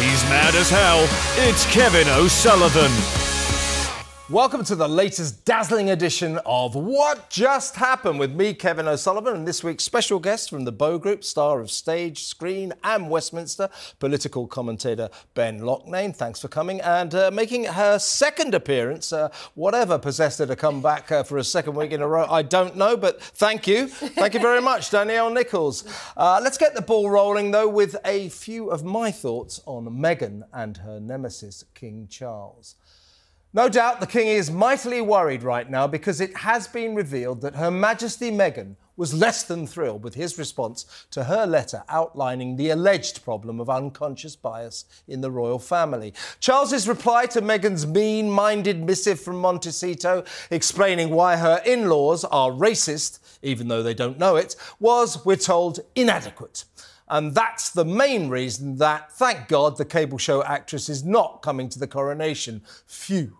He's mad as hell. It's Kevin O'Sullivan. Welcome to the latest dazzling edition of What Just Happened with me, Kevin O'Sullivan, and this week's special guest from the Bow Group, star of stage, screen and Westminster, political commentator Ben Loughnane. Thanks for coming and making her second appearance. Whatever possessed her to come back for a second week in a row, I don't know, but thank you. Thank you very much, Danielle Nichols. Let's get the ball rolling, though, with a few of my thoughts on Meghan and her nemesis, King Charles. No doubt the King is mightily worried right now because it has been revealed that Her Majesty Meghan was less than thrilled with his response to her letter outlining the alleged problem of unconscious bias in the royal family. Charles's reply to Meghan's mean-minded missive from Montecito explaining why her in-laws are racist, even though they don't know it, was, we're told, inadequate. And that's the main reason that, thank God, the cable show actress is not coming to the coronation. Phew.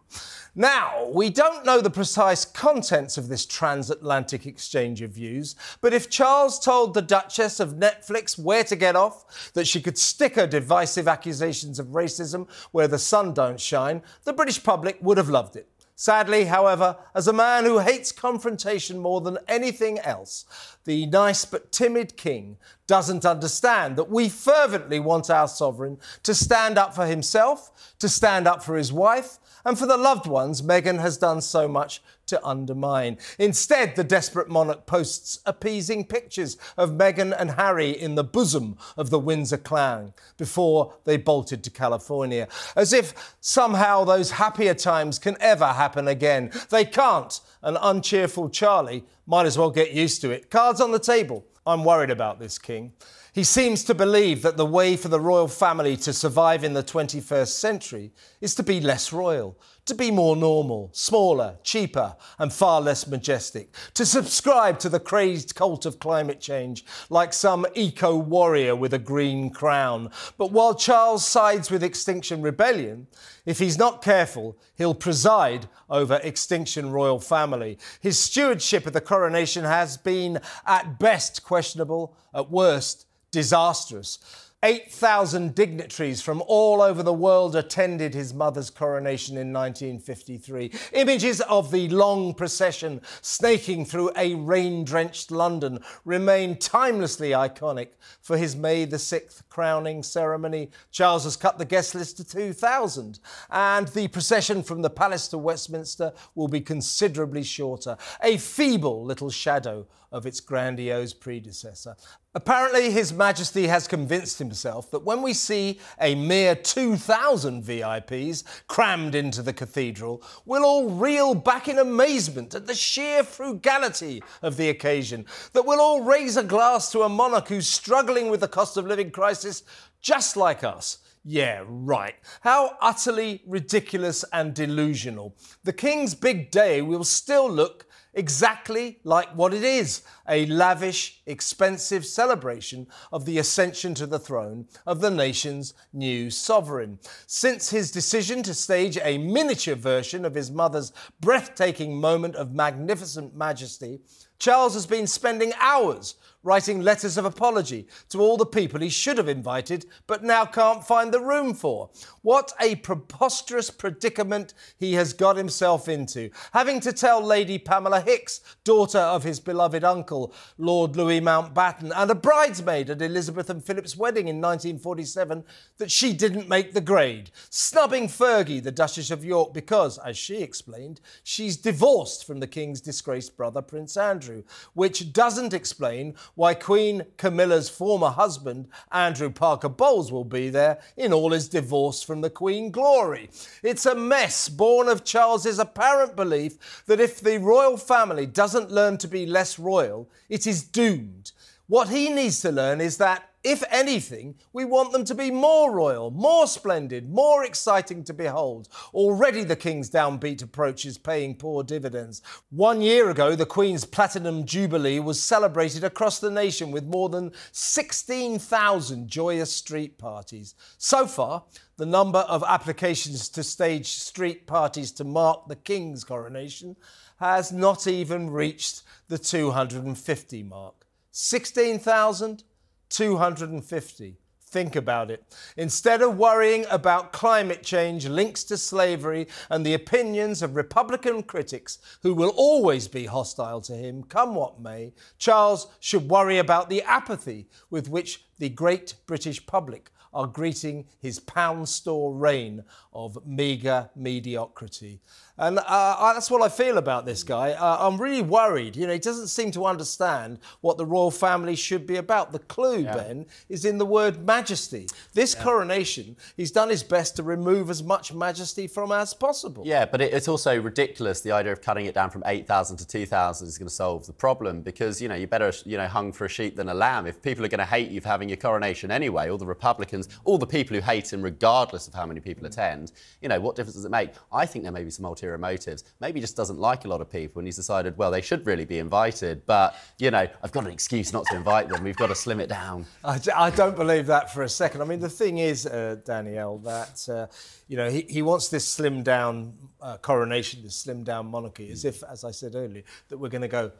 Now, we don't know the precise contents of this transatlantic exchange of views, but if Charles told the Duchess of Netflix where to get off, that she could stick her divisive accusations of racism where the sun don't shine, the British public would have loved it. Sadly, however, as a man who hates confrontation more than anything else, the nice but timid king doesn't understand that we fervently want our sovereign to stand up for himself, to stand up for his wife, and for the loved ones Meghan has done so much to undermine. Instead, the desperate monarch posts appeasing pictures of Meghan and Harry in the bosom of the Windsor clan before they bolted to California, as if somehow those happier times can ever happen again. They can't. An uncheerful Charlie might as well get used to it. Cards on the table. I'm worried about this king. He seems to believe that the way for the royal family to survive in the 21st century is to be less royal, to be more normal, smaller, cheaper and far less majestic, to subscribe to the crazed cult of climate change like some eco-warrior with a green crown. But while Charles sides with Extinction Rebellion, if he's not careful, he'll preside over Extinction Royal Family. His stewardship of the coronation has been, at best, questionable, at worst, disastrous. 8,000 dignitaries from all over the world attended his mother's coronation in 1953. Images of the long procession snaking through a rain-drenched London remain timelessly iconic. For his May the 6th crowning ceremony, Charles has cut the guest list to 2,000, and the procession from the palace to Westminster will be considerably shorter, a feeble little shadow of its grandiose predecessor. Apparently, His Majesty has convinced himself that when we see a mere 2,000 VIPs crammed into the cathedral, we'll all reel back in amazement at the sheer frugality of the occasion, that we'll all raise a glass to a monarch who's struggling with the cost of living crisis just like us. Yeah, right. How utterly ridiculous and delusional. The King's big day will still look exactly like what it is, a lavish, expensive celebration of the ascension to the throne of the nation's new sovereign. Since his decision to stage a miniature version of his mother's breathtaking moment of magnificent majesty, Charles has been spending hours writing letters of apology to all the people he should have invited but now can't find the room for. What a preposterous predicament he has got himself into, having to tell Lady Pamela Hicks, daughter of his beloved uncle, Lord Louis Mountbatten, and a bridesmaid at Elizabeth and Philip's wedding in 1947, that she didn't make the grade, snubbing Fergie, the Duchess of York, because, as she explained, she's divorced from the King's disgraced brother, Prince Andrew, which doesn't explain why Queen Camilla's former husband, Andrew Parker Bowles, will be there in all his divorce from the Queen glory. It's a mess born of Charles's apparent belief that if the royal family doesn't learn to be less royal, it is doomed. What he needs to learn is that, if anything, we want them to be more royal, more splendid, more exciting to behold. Already the King's downbeat approach is paying poor dividends. 1 year ago, the Queen's Platinum Jubilee was celebrated across the nation with more than 16,000 joyous street parties. So far, the number of applications to stage street parties to mark the King's coronation has not even reached the 250 mark. 16,000? 250. Think about it. Instead of worrying about climate change, links to slavery, and the opinions of Republican critics who will always be hostile to him, come what may, Charles should worry about the apathy with which the great British public are greeting his pound store reign of meagre mediocrity. And that's what I feel about this guy. I'm really worried. You know, he doesn't seem to understand what the royal family should be about. The clue, Ben, is in the word majesty. This coronation, he's done his best to remove as much majesty from as possible. Yeah, but it's also ridiculous, the idea of cutting it down from 8,000 to 2,000 is going to solve the problem, because, you know, you're better, you know, hung for a sheep than a lamb. If people are going to hate you for having your coronation anyway, all the Republicans, all the people who hate him, regardless of how many people attend, you know, what difference does it make? I think there may be some ulterior motives. Maybe he just doesn't like a lot of people and he's decided, well, they should really be invited, but, you know, I've got an excuse not to invite them. We've got to slim it down. I don't believe that for a second. I mean, the thing is, Danielle, that, you know, he wants this slimmed down coronation, this slimmed down monarchy, as if, as I said earlier, that we're going to go,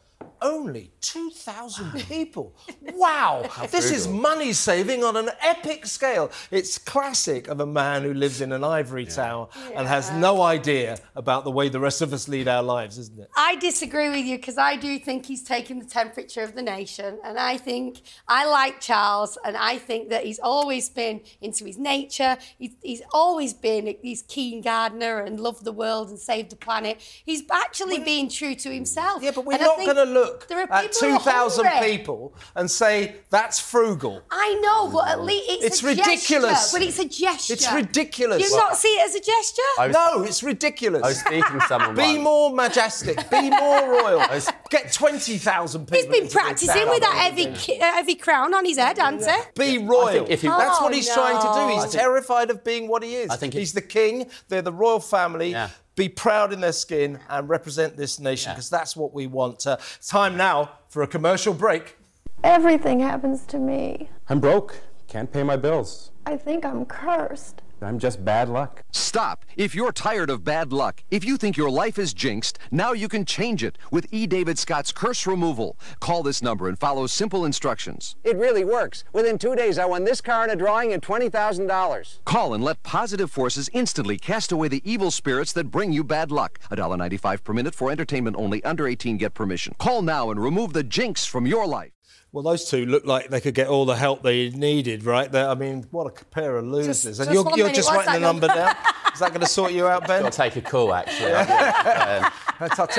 only 2,000 people. Wow, this is money saving on an epic scale. It's classic of a man who lives in an ivory tower and has no idea about the way the rest of us lead our lives, isn't it? I disagree with you, because I do think he's taking the temperature of the nation, and I think, I like Charles, and I think that he's always been into his nature. He's always been this keen gardener and loved the world and saved the planet. He's actually being true to himself. Yeah, but we're not going to look at 2,000 people and say that's frugal. I know, but at least it's ridiculous. But it's a gesture. It's ridiculous. You not see it as a gesture? No, it's ridiculous. I was speaking to someone. Be more majestic. Be more royal. Get 20,000 people. He's been practising with that heavy crown on his head, hasn't he? Be royal. That's what he's trying to do. He's terrified of being what he is. I think he's the king. They're the royal family. Yeah. Be proud in their skin and represent this nation, because that's what we want. Time now for a commercial break. Everything happens to me. I'm broke. Can't pay my bills. I think I'm cursed. I'm just bad luck. Stop. If you're tired of bad luck, if you think your life is jinxed, now you can change it with E. David Scott's Curse Removal. Call this number and follow simple instructions. It really works. Within 2 days, I won this car in a drawing and $20,000. Call and let positive forces instantly cast away the evil spirits that bring you bad luck. $1.95 per minute for entertainment only. Under 18, get permission. Call now and remove the jinx from your life. Well, those two look like they could get all the help they needed, right? I mean, what a pair of losers. And you're just writing the number down. Is that going to sort you out, Ben? I'll take a call, actually.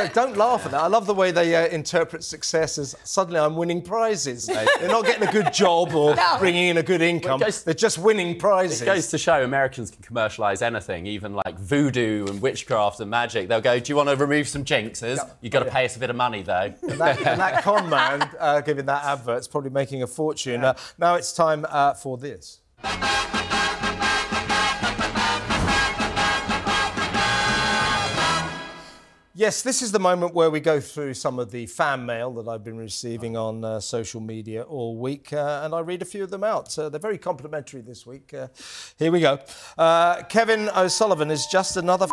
Don't laugh at that. I love the way they interpret success as suddenly I'm winning prizes. They're not getting a good job or bringing in a good income. They're just winning prizes. It goes to show Americans can commercialise anything, even like voodoo and witchcraft and magic. They'll go, do you want to remove some jinxes? You've got to pay us a bit of money, though. And that con man giving that advert's probably making a fortune. Now it's time for this. Yes, this is the moment where we go through some of the fan mail that I've been receiving on social media all week, and I read a few of them out. They're very complimentary this week. Here we go. Kevin O'Sullivan is just another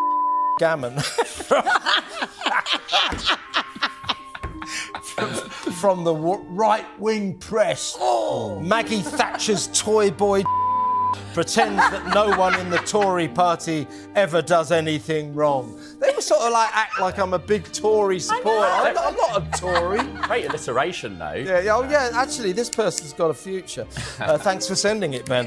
gammon. From the right-wing press. Oh. Maggie Thatcher's toy boy pretends that no one in the Tory party ever does anything wrong. They were sort of like, act like I'm a big Tory supporter. I'm not a Tory. Great alliteration, though. Yeah, actually, this person's got a future. Thanks for sending it, Ben.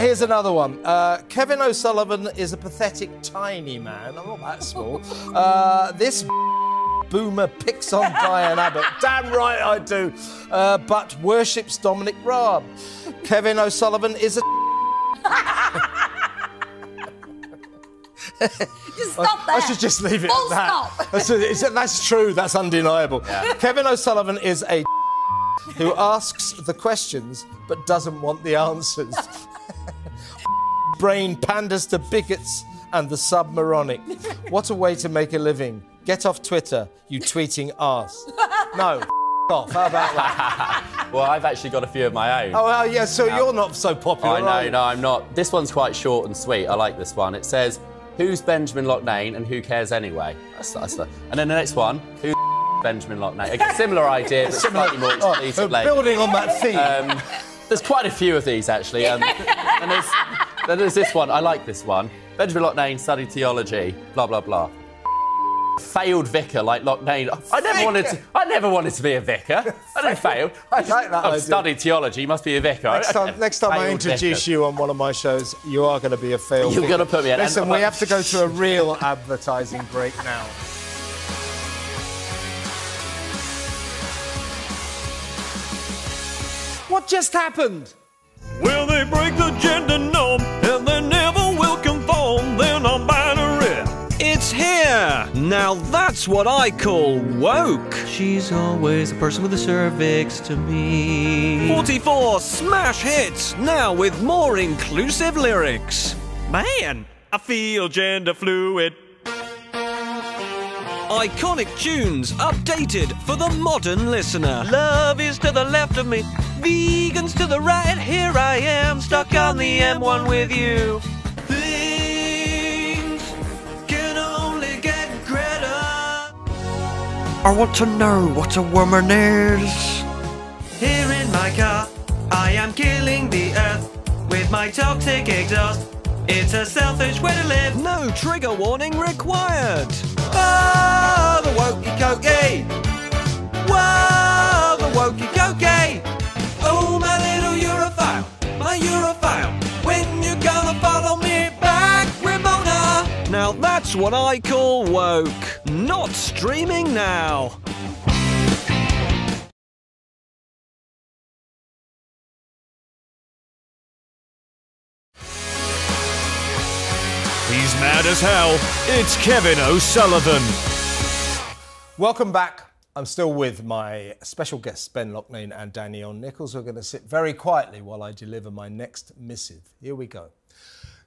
Here's another one. Kevin O'Sullivan is a pathetic tiny man. I'm not that small. This boomer picks on Diane Abbott. Damn right I do. But worships Dominic Raab. Kevin O'Sullivan is a... Just stop there. I should just leave it at that. That's true, that's undeniable. Yeah. Kevin O'Sullivan is a who asks the questions but doesn't want the answers. Brain panders to bigots and the submoronic. What a way to make a living. Get off Twitter, you tweeting arse. No. Off. How about that? Well, I've actually got a few of my own. Oh, well, yeah, so you're not so popular. I know, no, I'm not. This one's quite short and sweet. I like this one. It says, who's Benjamin Loughnane and who cares anyway? That's and then the next one, who's Benjamin Loughnane? Okay, similar idea, but slightly more explicit. Building on that theme. There's quite a few of these, actually. And there's this one. I like this one. Benjamin Loughnane studied theology, blah, blah, blah. Failed vicar like Loughnane. I never wanted to be a vicar. I didn't fail. I like that. I've studied theology. You must be a vicar. Next time I introduce you on one of my shows, you are going to be a failed vicar. You're going to put me in. Listen, we have to go to a real advertising break now. What just happened? Well, they break the gender norm and they never will conform. They're non-binary. It's here! Now that's what I call woke. She's always the person with the cervix to me. 44 smash hits, now with more inclusive lyrics. Man, I feel gender fluid. Iconic tunes updated for the modern listener. Love is to the left of me, vegans to the right. Here I am, stuck on the M1 with you. Things can only get greater. I want to know what a woman is. Here in my car, I am killing the earth with my toxic exhaust. It's a selfish way to live. No trigger warning required. Oh, the wokey-cokey. Whoa, the wokey-cokey. Oh, my little Europhile, my Europhile. When you gonna follow me back, Ramona? Now that's what I call woke. Not streaming now. He's mad as hell. It's Kevin O'Sullivan. Welcome back. I'm still with my special guests, Ben Loughnane and Danielle Nichols. We're going to sit very quietly while I deliver my next missive. Here we go.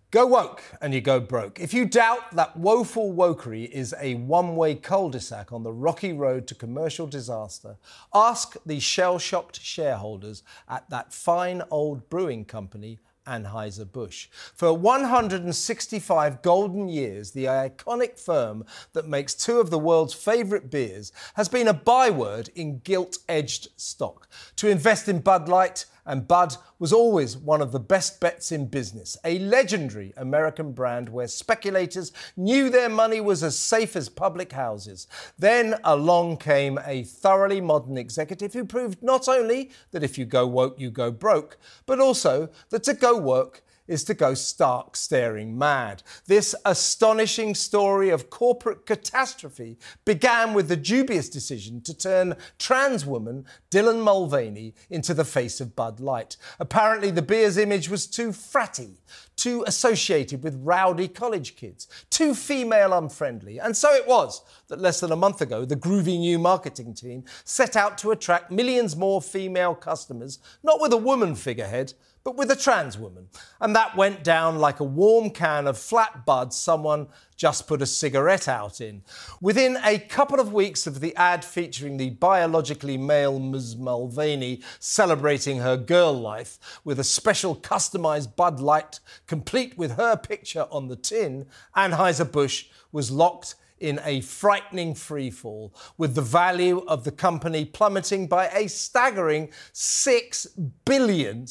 Go woke and you go broke. If you doubt that woeful wokery is a one-way cul-de-sac on the rocky road to commercial disaster, ask the shell-shocked shareholders at that fine old brewing company, Anheuser-Busch. For 165 golden years, the iconic firm that makes two of the world's favourite beers has been a byword in gilt-edged stock. To invest in Bud Light and Bud was always one of the best bets in business, a legendary American brand where speculators knew their money was as safe as public houses. Then along came a thoroughly modern executive who proved not only that if you go woke, you go broke, but also that to go woke is to go stark, staring mad. This astonishing story of corporate catastrophe began with the dubious decision to turn trans woman Dylan Mulvaney into the face of Bud Light. Apparently, the beer's image was too fratty, too associated with rowdy college kids, too female unfriendly. And so it was that less than a month ago, the groovy new marketing team set out to attract millions more female customers, not with a woman figurehead, but with a trans woman. And that went down like a warm can of flat Bud someone just put a cigarette out in. Within a couple of weeks of the ad featuring the biologically male Ms. Mulvaney celebrating her girl life with a special customised Bud Light complete with her picture on the tin, Anheuser-Busch was locked in a frightening freefall, with the value of the company plummeting by a staggering $6 billion.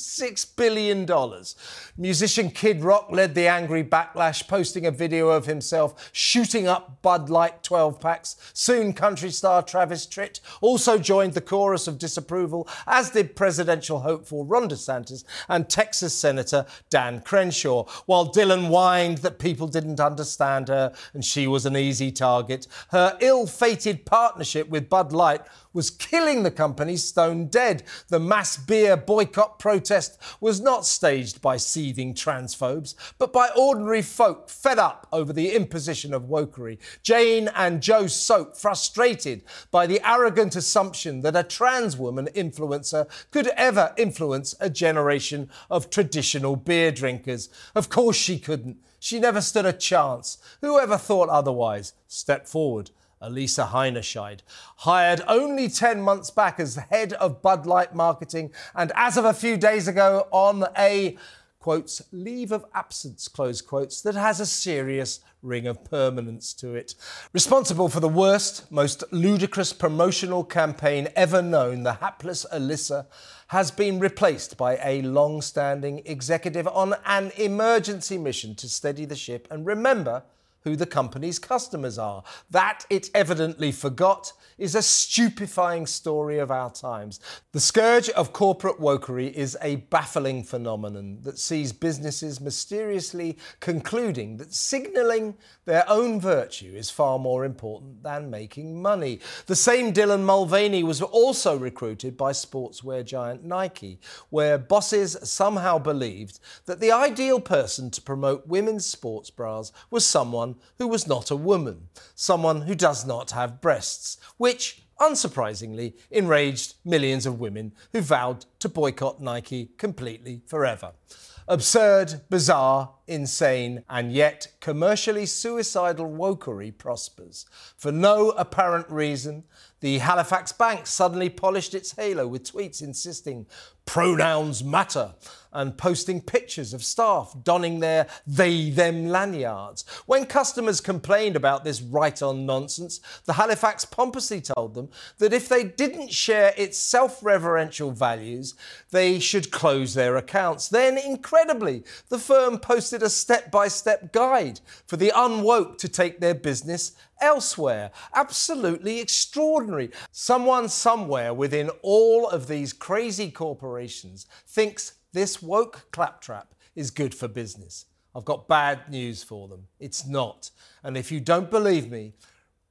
Musician Kid Rock led the angry backlash, posting a video of himself shooting up Bud Light 12-packs. Soon, country star Travis Tritt also joined the chorus of disapproval, as did presidential hopeful Ron DeSantis and Texas Senator Dan Crenshaw, while Dylan whined that people didn't understand her and she was an easy target. Her ill-fated partnership with Bud Light was killing the company stone dead. The mass beer boycott protest was not staged by seething transphobes, but by ordinary folk fed up over the imposition of wokery. Jane and Joe Soap, frustrated by the arrogant assumption that a trans woman influencer could ever influence a generation of traditional beer drinkers. Of course she couldn't. She never stood a chance. Whoever thought otherwise, step forward. Elisa Heinerscheid, hired only 10 months back as the head of Bud Light marketing and as of a few days ago on a quotes, leave of absence, close quotes, that has a serious ring of permanence to it. Responsible for the worst, most ludicrous promotional campaign ever known, the hapless Alyssa has been replaced by a long-standing executive on an emergency mission to steady the ship and remember who the company's customers are. That it evidently forgot is a stupefying story of our times. The scourge of corporate wokery is a baffling phenomenon that sees businesses mysteriously concluding that signalling their own virtue is far more important than making money. The same Dylan Mulvaney was also recruited by sportswear giant Nike, where bosses somehow believed that the ideal person to promote women's sports bras was someone who was not a woman, someone who does not have breasts, which, unsurprisingly, enraged millions of women who vowed to boycott Nike completely forever. Absurd, bizarre, insane, and yet commercially suicidal wokery prospers. For no apparent reason, the Halifax Bank suddenly polished its halo with tweets insisting pronouns matter and posting pictures of staff donning their they-them lanyards. When customers complained about this right-on nonsense, the Halifax pompously told them that if they didn't share its self-reverential values, they should close their accounts. Then, incredibly, the firm posted a step-by-step guide for the unwoke to take their business elsewhere. Absolutely extraordinary. Someone somewhere within all of these crazy corporations thinks this woke claptrap is good for business. I've got bad news for them. It's not. And if you don't believe me,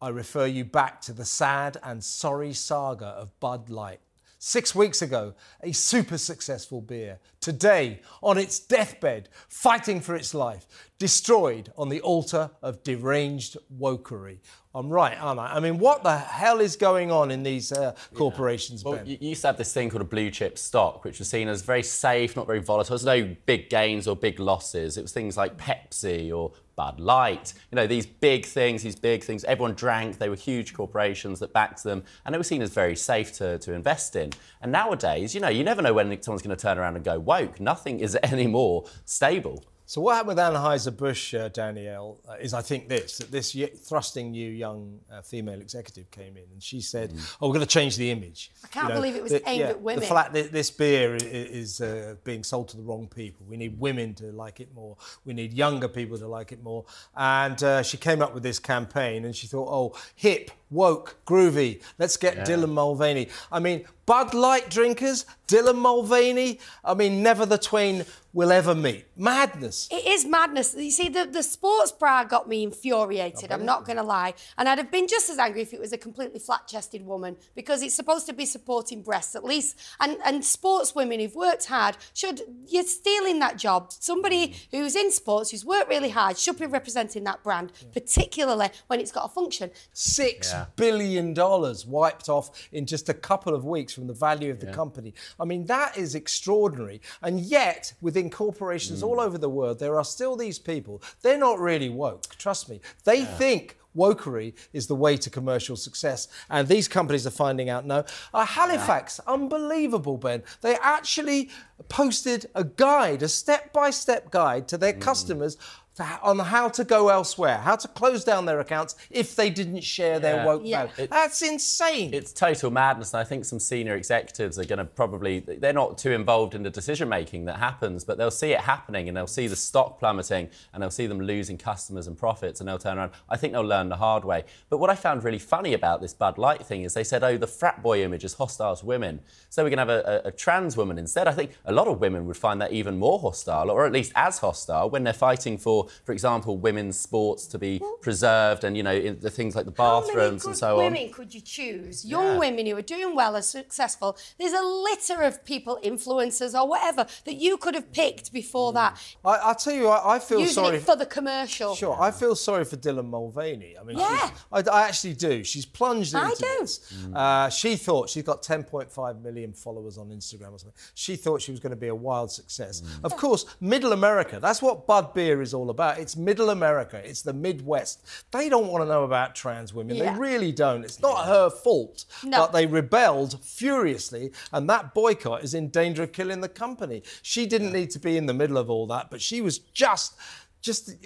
I refer you back to the sad and sorry saga of Bud Light. 6 weeks ago, a super successful beer. Today, on its deathbed, fighting for its life, destroyed on the altar of deranged wokery. I'm right, aren't I? I mean, what the hell is going on in these corporations, Ben? Well, you used to have this thing called a blue chip stock, which was seen as very safe, not very volatile. There was no big gains or big losses. It was things like Pepsi or Bud Light. You know, these big things. Everyone drank. They were huge corporations that backed them, and they were seen as very safe to invest in. And nowadays, you know, you never know when someone's going to turn around and go woke. Nothing is any more stable. So what happened with Anheuser-Busch, Danielle, is I think that this thrusting new young female executive came in and she said, oh, we're going to change the image. I can't believe it was aimed at women. This beer is being sold to the wrong people. We need women to like it more. We need younger people to like it more. And she came up with this campaign and she thought, oh, hip, woke, groovy, let's get Dylan Mulvaney. I mean, Bud Light drinkers, Dylan Mulvaney, I mean, never the twain will ever meet. Madness. It is madness. You see, the sports bra got me infuriated, I'm not going to lie. And I'd have been just as angry if it was a completely flat-chested woman, because it's supposed to be supporting breasts, at least. And sports women who've worked hard should... You're stealing that job. Somebody who's in sports, who's worked really hard, should be representing that brand, particularly when it's got a function. $6 billion wiped off in just a couple of weeks from the value of the company. I mean, that is extraordinary. And yet, within corporations all over the world, there are still these people. They're not really woke, trust me. They think wokery is the way to commercial success. And these companies are finding out now. Halifax, unbelievable, Ben. They actually posted a guide, a step-by-step guide to their customers on how to go elsewhere, how to close down their accounts if they didn't share their woke value. That's insane. It's total madness, and I think some senior executives are going to probably... They're not too involved in the decision-making that happens, but they'll see it happening, and they'll see the stock plummeting, and they'll see them losing customers and profits, and they'll turn around. I think they'll learn the hard way. But what I found really funny about this Bud Light thing is they said, oh, the frat boy image is hostile to women, so we're going to have a trans woman instead. I think a lot of women would find that even more hostile, or at least as hostile, when they're fighting for example, women's sports to be preserved and, you know, in the things like the bathrooms and so on. How many good women could you choose? Young women who are doing well, are successful. There's a litter of people, influencers or whatever, that you could have picked before that. I'll tell you, I feel sorry... Using it for the commercial. Sure, I feel sorry for Dylan Mulvaney. I mean, I actually do. She's plunged into this. She thought... She's got 10.5 million followers on Instagram or something. She thought she was going to be a wild success. Of course, middle America, that's what Bud Beer is all about. about. It's middle America. It's the Midwest. They don't want to know about trans women. Yeah. They really don't. It's not her fault. No. But they rebelled furiously, and that boycott is in danger of killing the company. She didn't need to be in the middle of all that, but she was just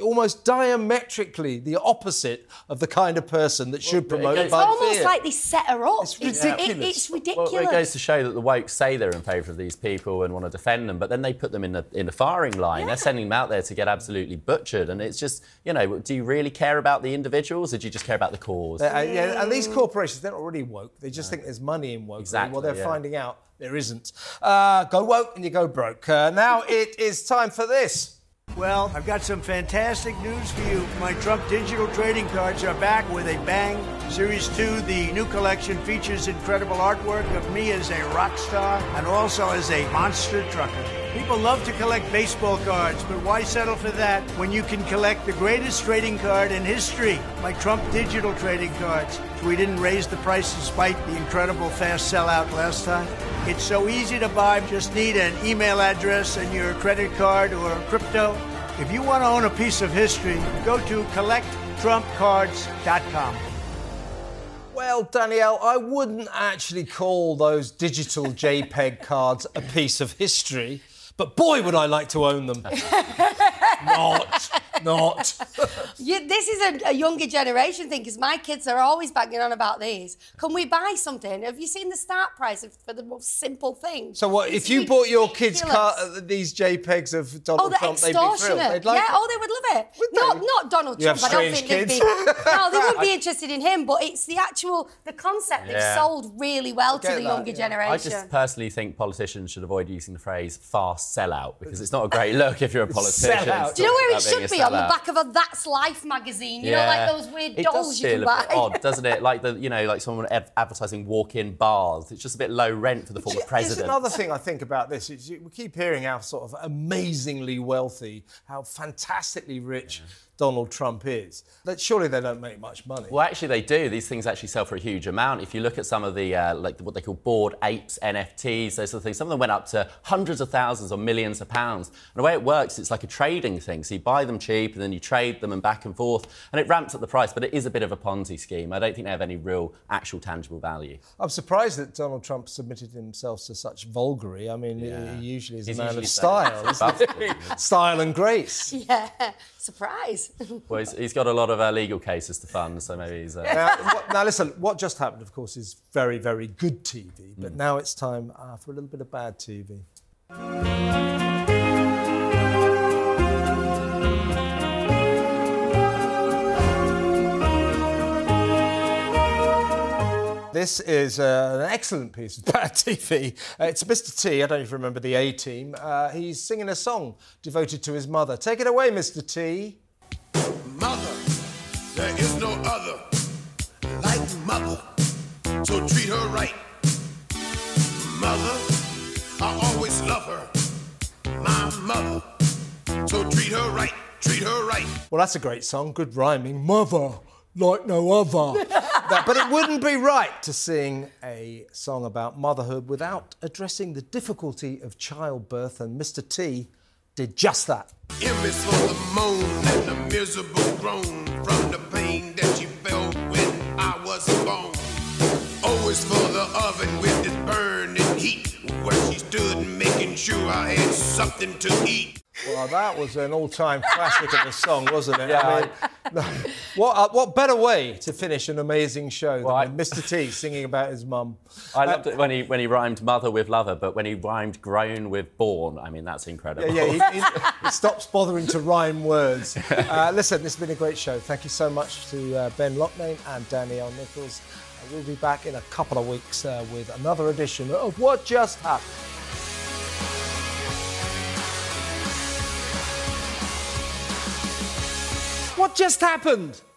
almost diametrically the opposite of the kind of person that should promote Bud. It's almost like they set her up. It's ridiculous. It's ridiculous. Well, it goes to show that the woke say they're in favour of these people and want to defend them, but then they put them in the firing line. Yeah. They're sending them out there to get absolutely butchered, and it's just, you know, do you really care about the individuals or do you just care about the cause? Yeah, and these corporations, they're not really woke. They just think there's money in woke. Exactly. Well, they're finding out there isn't. Go woke and you go broke. Now it is time for this. Well, I've got some fantastic news for you. My Trump digital trading cards are back with a bang. Series 2, the new collection, features incredible artwork of me as a rock star and also as a monster trucker. People love to collect baseball cards, but why settle for that when you can collect the greatest trading card in history? My Trump digital trading cards. We didn't raise the price despite the incredible fast sellout last time. It's so easy to buy. Just need an email address and your credit card or crypto. If you want to own a piece of history, go to collecttrumpcards.com. Well, Danielle, I wouldn't actually call those digital JPEG cards a piece of history, but boy, would I like to own them. Not. This is a younger generation thing, because my kids are always banging on about these. Can we buy something? Have you seen the start price for the most simple thing? So what, if you bought your kids these JPEGs of Donald Trump, they'd be thrilled. They'd like it. They would love it. Not Donald Trump. I don't think they'd be. No, they wouldn't be interested in him, but it's the concept they've sold really well to the younger generation. I just personally think politicians should avoid using the phrase fast sellout, because it's not a great look if you're a politician. Do you know where it should be? On the back of a That's Life magazine, you know, like those weird dolls you can buy. It does feel a bit odd, doesn't it? Like, you know, like someone advertising walk-in bars. It's just a bit low rent for the former president. There's another thing I think about this. Is we keep hearing how sort of amazingly wealthy, how fantastically rich Donald Trump is. Surely they don't make much money. Well, actually, they do. These things actually sell for a huge amount. If you look at some of the, like, what they call Bored Apes, NFTs, those sort of things, some of them went up to hundreds of thousands or millions of pounds. And the way it works, it's like a trading thing. So you buy them cheap, and then you trade them and back and forth, and it ramps up the price, but it is a bit of a Ponzi scheme. I don't think they have any real, actual, tangible value. I'm surprised that Donald Trump submitted himself to such vulgarity. I mean, he usually is a man of style, isn't he? Style and grace. Yeah, surprise. Well, he's got a lot of legal cases to fund, so maybe he's... Now, listen, What Just Happened, of course, is very, very good TV, but now it's time for a little bit of bad TV. This is an excellent piece of bad TV. It's Mr. T, I don't even remember the A-team. He's singing a song devoted to his mother. Take it away, Mr. T. Mother, there is no other like mother, so treat her right. Mother, I always love her, my mother, so treat her right, treat her right. Well, that's a great song, good rhyming. Mother, like no other. But it wouldn't be right to sing a song about motherhood without addressing the difficulty of childbirth, and Mr. T did just that. Emma's for the moan and the miserable groan from the pain that she felt when I was born. Always for the oven with this burning heat, where she stood making sure I had something to eat. Well, that was an all-time classic of a song, wasn't it? Yeah, I mean, what better way to finish an amazing show than Mr. T singing about his mum? I loved it when he rhymed mother with lover, but when he rhymed grown with born, I mean, that's incredible. He stops bothering to rhyme words. Listen, this has been a great show. Thank you so much to Ben Loughnane and Danielle Nichols. We'll be back in a couple of weeks with another edition of What Just Happened. What just happened?